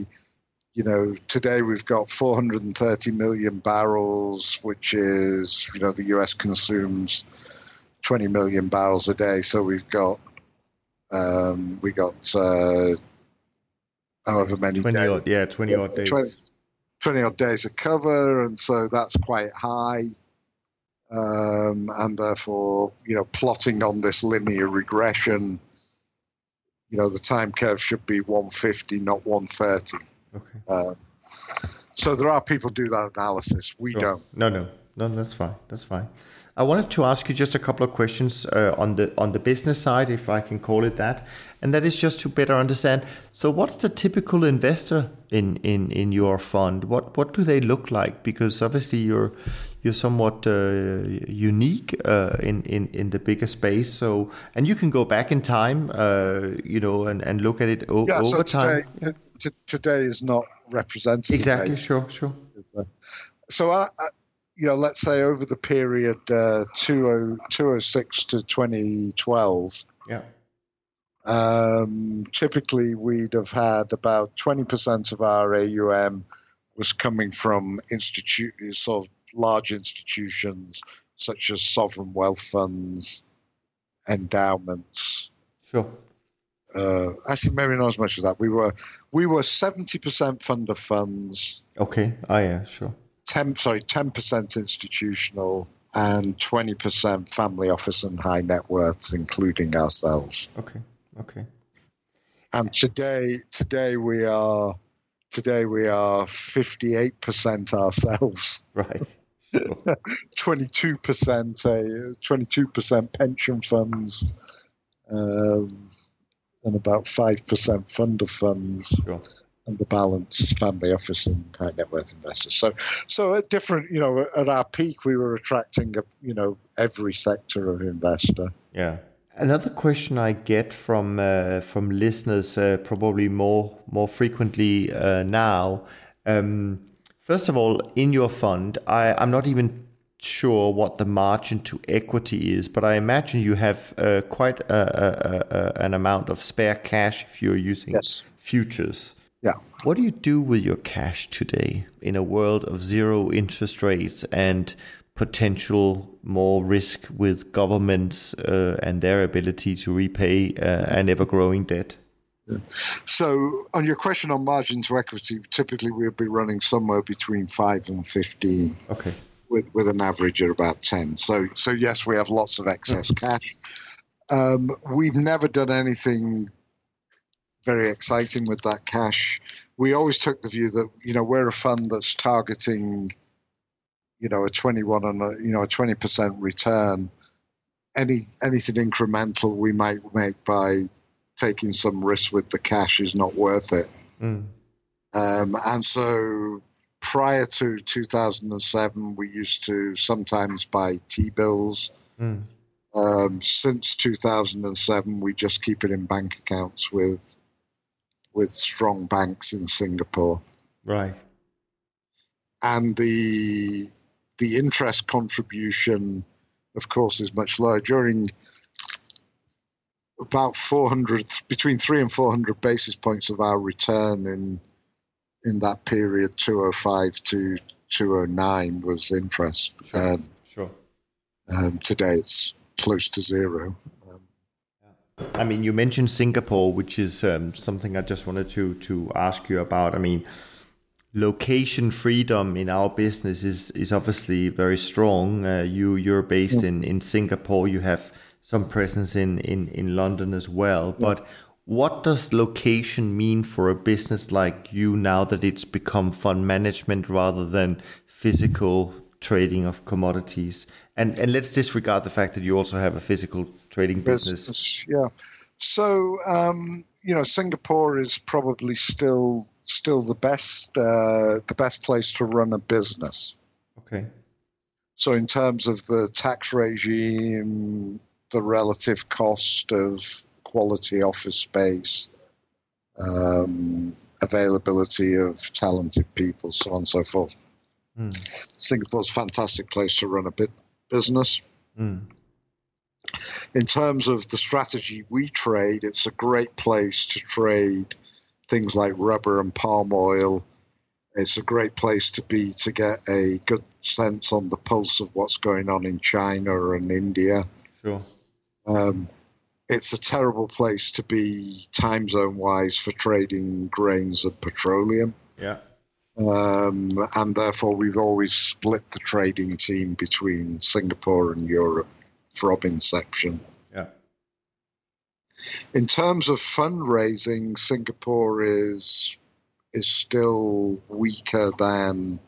today we've got 430 million barrels, which is, the US consumes 20 million barrels a day. So we've got, however many 20 days. 20 odd days. 20 odd days of cover, and so that's quite high. And therefore, plotting on this linear regression, the time curve should be 150, not 130. Okay. So there are people do that analysis. We don't. No, that's fine. I wanted to ask you just a couple of questions on the business side, if I can call it that, and that is just to better understand. So what's the typical investor in your fund? What do they look like? Because obviously you're somewhat unique in the bigger space. So, and you can go back in time, and look at it over time. Today is not representative. Exactly. Sure. So, let's say over the period 2006 to 2012. Yeah. Typically, we'd have had about 20% of our AUM was coming from large institutions such as sovereign wealth funds, endowments. Sure. Actually, maybe not as much as that. We were 70% fund of funds. Okay. Oh, yeah. Sure. 10% institutional and 20% family office and high net worths, including ourselves. Okay. And today we are 58% ourselves. Right. 22% pension funds, and about 5% fund of funds. Sure. And the balance family office and high net worth investors. So at different, at our peak, we were attracting, every sector of investor. Yeah. Another question I get from listeners probably more frequently now. First of all, in your fund, I'm not even sure what the margin to equity is, but I imagine you have quite an amount of spare cash if you're using futures. Yeah. What do you do with your cash today in a world of zero interest rates and potential more risk with governments and their ability to repay an ever-growing debt? Yeah. So on your question on margin to equity, typically we'll be running somewhere between 5 and 15. Okay. With an average at about 10. So yes, we have lots of excess cash. We've never done anything very exciting with that cash. We always took the view that, we're a fund that's targeting a 21 and a 20% return. Anything incremental we might make by taking some risk with the cash is not worth it. Mm. And so, prior to 2007, we used to sometimes buy T-bills. Mm. Since 2007, we just keep it in bank accounts with strong banks in Singapore. Right. And the interest contribution, of course, is much lower. During about 300 and 400 basis points of our return in that period, 2005 to 2009, was interest. Sure. Today it's close to zero. I mean, you mentioned Singapore, which is something I just wanted to ask you about. I mean, location freedom in our business is obviously very strong. You're based in Singapore. You have some presence in London as well. Yeah. But what does location mean for a business like you now that it's become fund management rather than physical trading of commodities? And let's disregard the fact that you also have a physical trading business. Yeah. So, Singapore is probably still the best place to run a business. Okay. So in terms of the tax regime, the relative cost of quality office space, availability of talented people, so on and so forth. Mm. Singapore's a fantastic place to run a business. Mm. In terms of the strategy we trade, it's a great place to trade things like rubber and palm oil. It's a great place to get a good sense on the pulse of what's going on in China and India. Sure. It's a terrible place to be time zone wise for trading grains of petroleum. Yeah. And therefore, we've always split the trading team between Singapore and Europe from inception. Yeah. In terms of fundraising, Singapore is still weaker than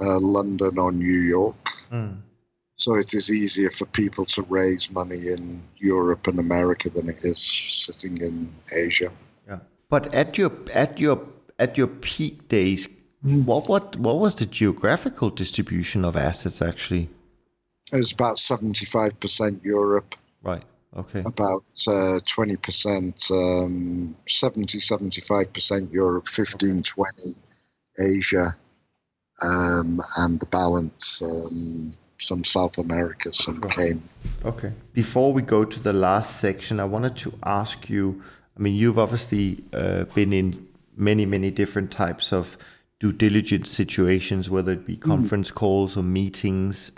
London or New York. Mm. So it is easier for people to raise money in Europe and America than it is sitting in Asia. Yeah. But at your at your peak days, what was the geographical distribution of assets actually? It was about 75% Europe. Right. Okay. About 20%, 75% Europe, 15-20 Asia, and the balance, some South America, some came. Okay. Before we go to the last section, I wanted to ask you, I mean, you've obviously been in many, many different types of due diligence situations, whether it be conference calls or meetings.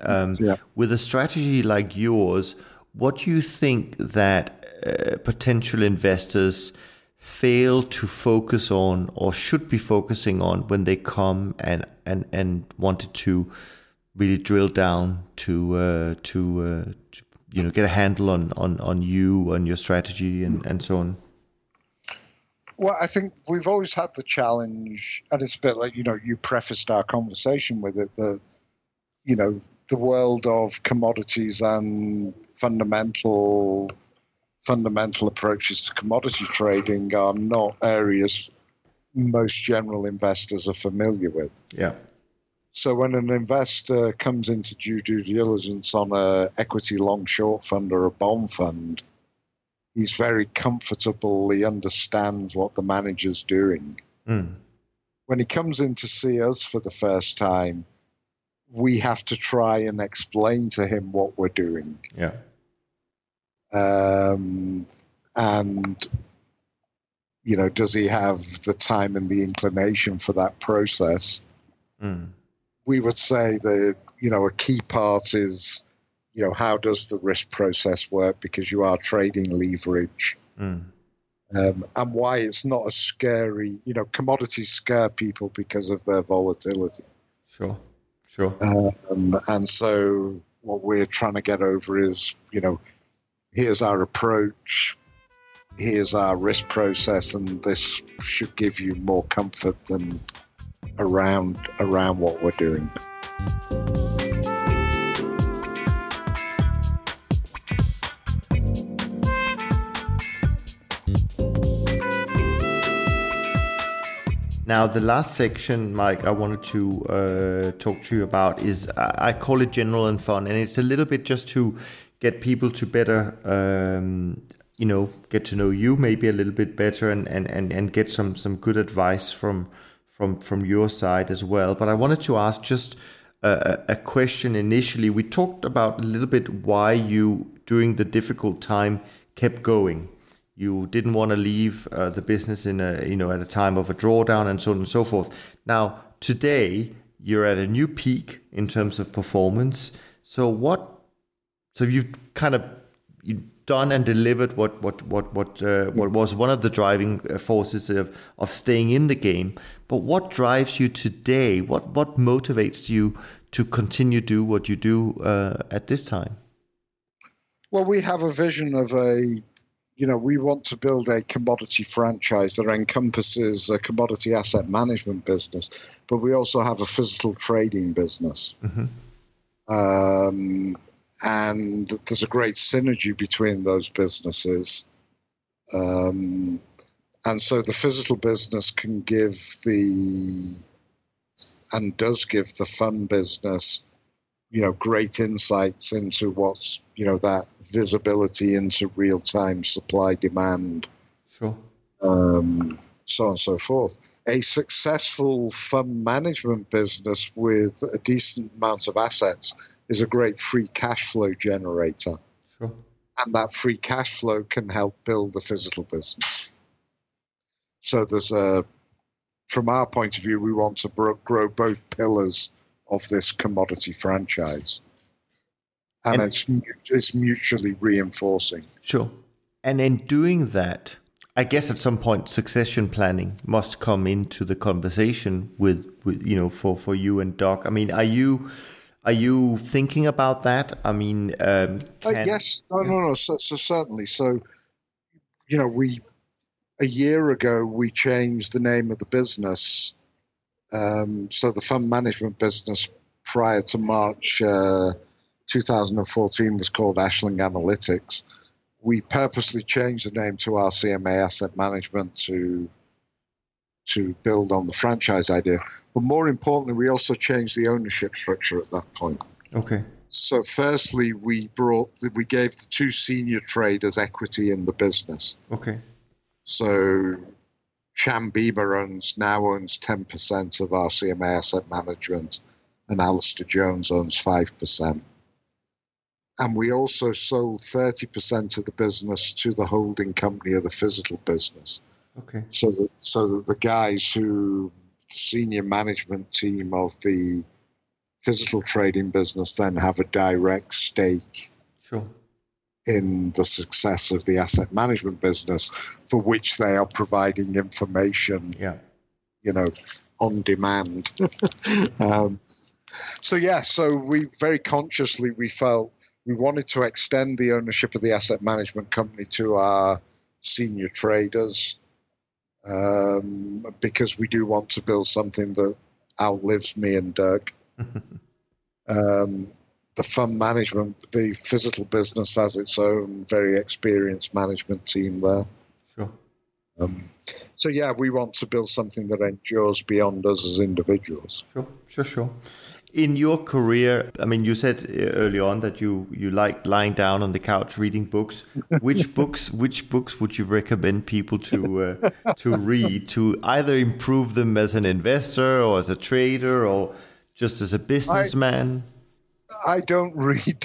With a strategy like yours, what do you think that potential investors fail to focus on or should be focusing on when they come and wanted to really drill down to get a handle on you and your strategy and so on? Well, I think we've always had the challenge, and it's a bit like, you prefaced our conversation with it, that, the world of commodities and fundamental approaches to commodity trading are not areas most general investors are familiar with. Yeah. So when an investor comes into due diligence on a equity long-short fund or a bond fund, he's very comfortable. He understands what the manager's doing. Mm. When he comes in to see us for the first time, we have to try and explain to him what we're doing. Yeah. And, does he have the time and the inclination for that process? Mm. We would say that, a key part is, how does the risk process work? Because you are trading leverage. Mm. And why it's not as scary. Commodities scare people because of their volatility. Sure. And so what we're trying to get over is, here's our approach, here's our risk process, and this should give you more comfort than around what we're doing. Now, the last section, Mike, I wanted to talk to you about is, I call it general and fun, and it's a little bit just to get people to better, get to know you maybe a little bit better and get some good advice from your side as well. But I wanted to ask just a question initially. We talked about a little bit why you, during the difficult time, kept going. You didn't want to leave the business in at a time of a drawdown and so on and so forth. Now, today, you're at a new peak in terms of performance. So you've kind of done and delivered what was one of the driving forces of staying in the game. But what drives you today? What motivates you to continue do what you do at this time? Well, we have a vision of we want to build a commodity franchise that encompasses a commodity asset management business, but we also have a physical trading business. Mm-hmm. And there's a great synergy between those businesses. And so the physical business can give does give the fund business great insights into what's, that visibility into real-time supply, demand, sure, so on and so forth. A successful fund management business with a decent amount of assets is a great free cash flow generator. Sure. And that free cash flow can help build the physical business. So from our point of view, we want to grow both pillars of this commodity franchise, and it's mutually reinforcing. Sure. And in doing that, I guess at some point succession planning must come into the conversation with for you and Doc. I mean, are you thinking about that? I mean, yes, no. So certainly. So, a year ago we changed the name of the business. So the fund management business prior to March 2014 was called Ashling Analytics. We purposely changed the name to RCMA Asset Management to to build on the franchise idea. But more importantly, we also changed the ownership structure at that point. Okay. So firstly, we gave the two senior traders equity in the business. Okay. So Chan Bieber now owns 10% of RCMA Asset Management, and Alistair Jones owns 5%. And we also sold 30% of the business to the holding company of the physical business. Okay. So that the guys who, the senior management team of the physical trading business, then have a direct stake. Sure. In the success of the asset management business, for which they are providing information, on demand. So we very consciously, we felt we wanted to extend the ownership of the asset management company to our senior traders, because we do want to build something that outlives me and Doug. The fund management, the physical business has its own very experienced management team there. Sure. We want to build something that endures beyond us as individuals. Sure. In your career, I mean, you said early on that you liked lying down on the couch reading books. Which books would you recommend people to read to either improve them as an investor or as a trader or just as a businessman? I don't read.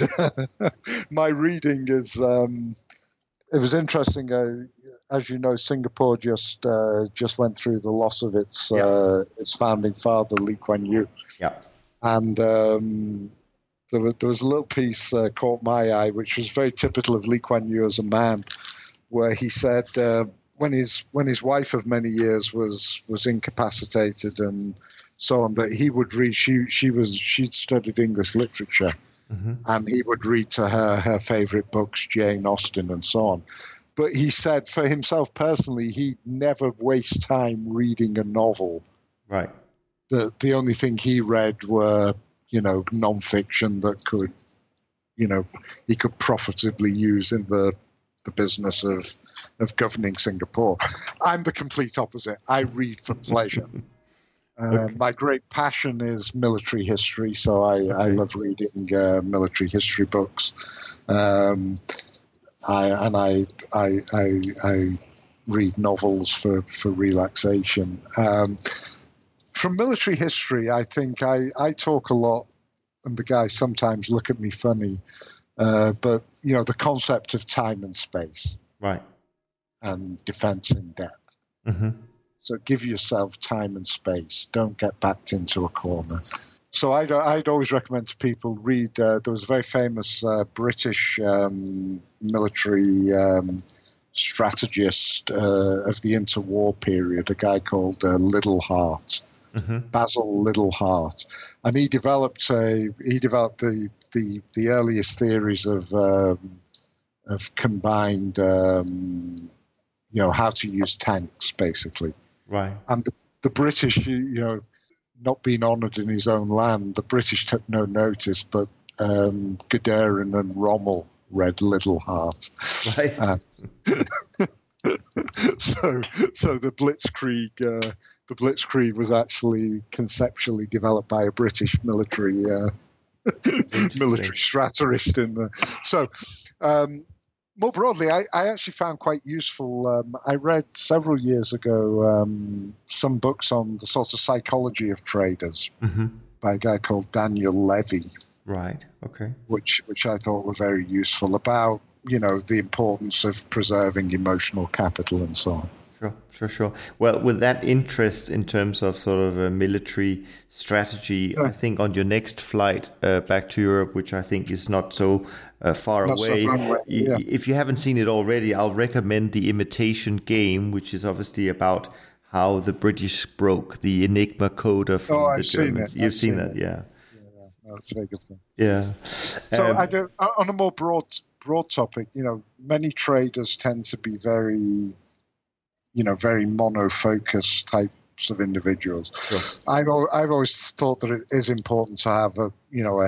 My reading is, it was interesting. As you know, Singapore just went through the loss of its founding father, Lee Kuan Yew. Yeah. And there was a little piece caught my eye, which was very typical of Lee Kuan Yew as a man, where he said when his wife of many years was incapacitated and so on, that he would read. She'd studied English literature, mm-hmm. and he would read to her favorite books, Jane Austen and so on. But he said for himself personally, he'd never waste time reading a novel. Right. The only thing he read were, non-fiction that could, he could profitably use in the business of governing Singapore. I'm the complete opposite. I read for pleasure. Okay. My great passion is military history, so I love reading military history books. I read novels for relaxation. From military history, I think I talk a lot, and the guys sometimes look at me funny, but, the concept of time and space. Right. And defense in depth. Mm-hmm. So give yourself time and space. Don't get backed into a corner. So I'd always recommend to people read. There was a very famous British military strategist of the interwar period, a guy called Liddell Hart, mm-hmm. Basil Liddell Hart, and he developed the earliest theories of combined, how to use tanks basically. Right. And the British, not being honoured in his own land, the British took no notice, but Guderian and Rommel read Liddell Hart. Right. So the Blitzkrieg was actually conceptually developed by a British military military strategist in the. So. More broadly, I actually found quite useful. I read several years ago some books on the sort of psychology of traders, mm-hmm. by a guy called Daniel Levy. Right. Okay. Which I thought were very useful about the importance of preserving emotional capital and so on. Sure. Well, with that interest in terms of sort of a military strategy, sure. I think on your next flight back to Europe, which I think is not so far not away, so yeah. If you haven't seen it already, I'll recommend The Imitation Game, which is obviously about how the British broke the Enigma coda from the Germans. You've seen that, yeah. No, that's a very good thing. Yeah. So on a more broad topic, many traders tend to be very... very mono-focused types of individuals. Sure. I've always thought that it is important to have a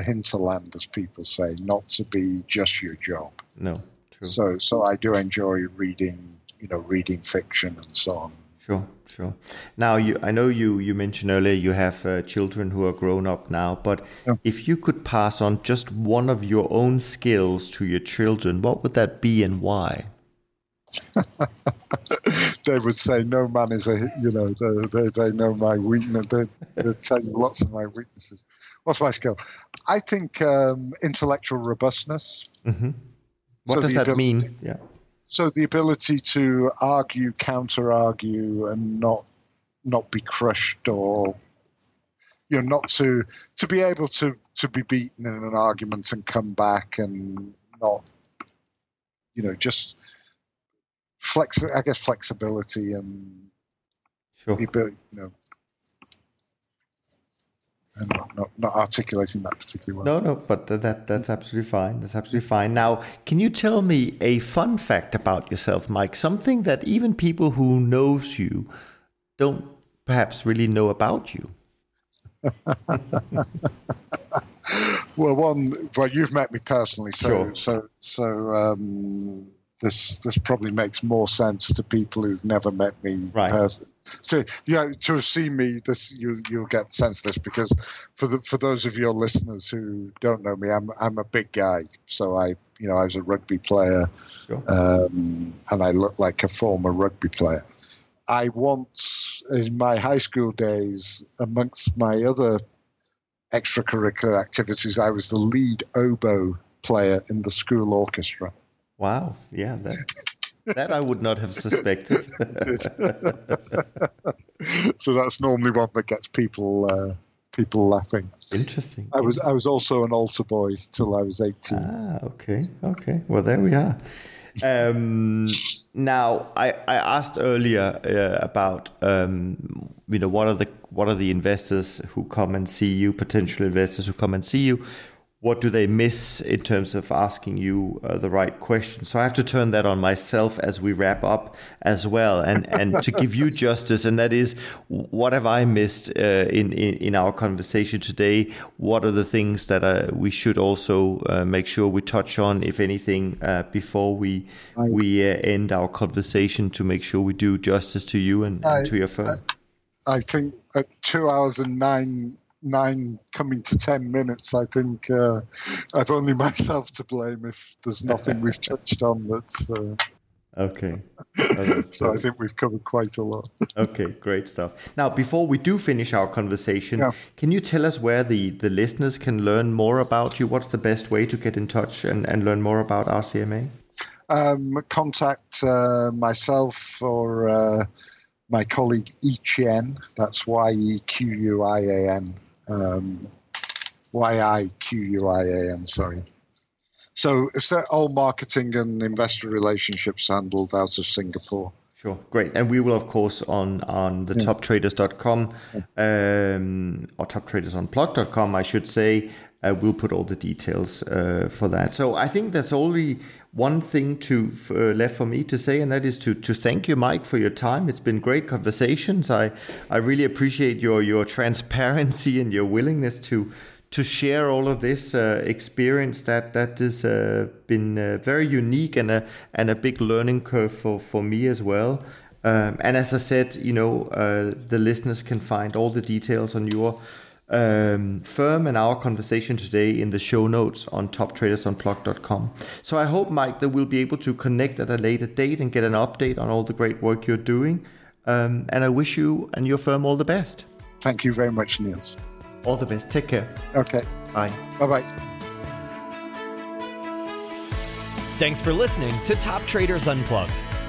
hinterland, as people say, not to be just your job. No, true. So I do enjoy reading fiction and so on. Sure, sure. Now, I know you mentioned earlier you have children who are grown up now, but if you could pass on just one of your own skills to your children, what would that be and why? They would say, no man is a, they know my weakness. They tell you lots of my weaknesses. What's my skill? I think intellectual robustness. Mm-hmm. What does that mean? Yeah. So the ability to argue, counter-argue, and not be crushed, or not to be able to be beaten in an argument and come back, and not just flexibility and sure. the ability, and not articulating that particularly well. No, but that's absolutely fine. That's absolutely fine. Now, can you tell me a fun fact about yourself, Mike? Something that even people who knows you don't perhaps really know about you. Well, you've met me personally, so sure. This probably makes more sense to people who've never met me right. personally. So to have seen me, this you'll get the sense of this, because for those of your listeners who don't know me, I'm a big guy. So I was a rugby player, sure. And I look like a former rugby player. I once, in my high school days, amongst my other extracurricular activities, I was the lead oboe player in the school orchestra. Wow! Yeah, that I would not have suspected. So that's normally one that gets people laughing. Interesting. I was also an altar boy till I was 18. Ah, okay. Well, there we are. Now, I asked earlier about what are the investors who come and see you, potential investors who come and see you. What do they miss in terms of asking you the right question? So I have to turn that on myself as we wrap up as well, and to give you justice, and that is, what have I missed in our conversation today? What are the things that we should also make sure we touch on, if anything, before we end our conversation, to make sure we do justice to you and to your firm? I think at 2 hours and nine coming to 10 minutes, I think I've only myself to blame if there's nothing we've touched on that's okay. So I think we've covered quite a lot. Okay, great stuff. Now, before we do finish our conversation, can you tell us where the listeners can learn more about you? What's the best way to get in touch and learn more about RCMA? Contact myself or my colleague Yequian, that's Yequian, Yequian, sorry. So it's that all marketing and investor relationships handled out of Singapore. Sure, great. And we will, of course, on the toptraders.com or toptradersonplug.com, I should say, we'll put all the details for that. So I think there's only one thing left for me to say, and that is to thank you, Mike, for your time. It's been great conversations. I really appreciate your transparency and your willingness to share all of this experience that has been very unique and a big learning curve for me as well. And as I said, the listeners can find all the details on your firm and our conversation today in the show notes on toptradersonplug.com. So I hope, Mike, that we'll be able to connect at a later date and get an update on all the great work you're doing. And I wish you and your firm all the best. Thank you very much, Niels. All the best. Take care. Okay. Bye. Bye-bye. Thanks for listening to Top Traders Unplugged.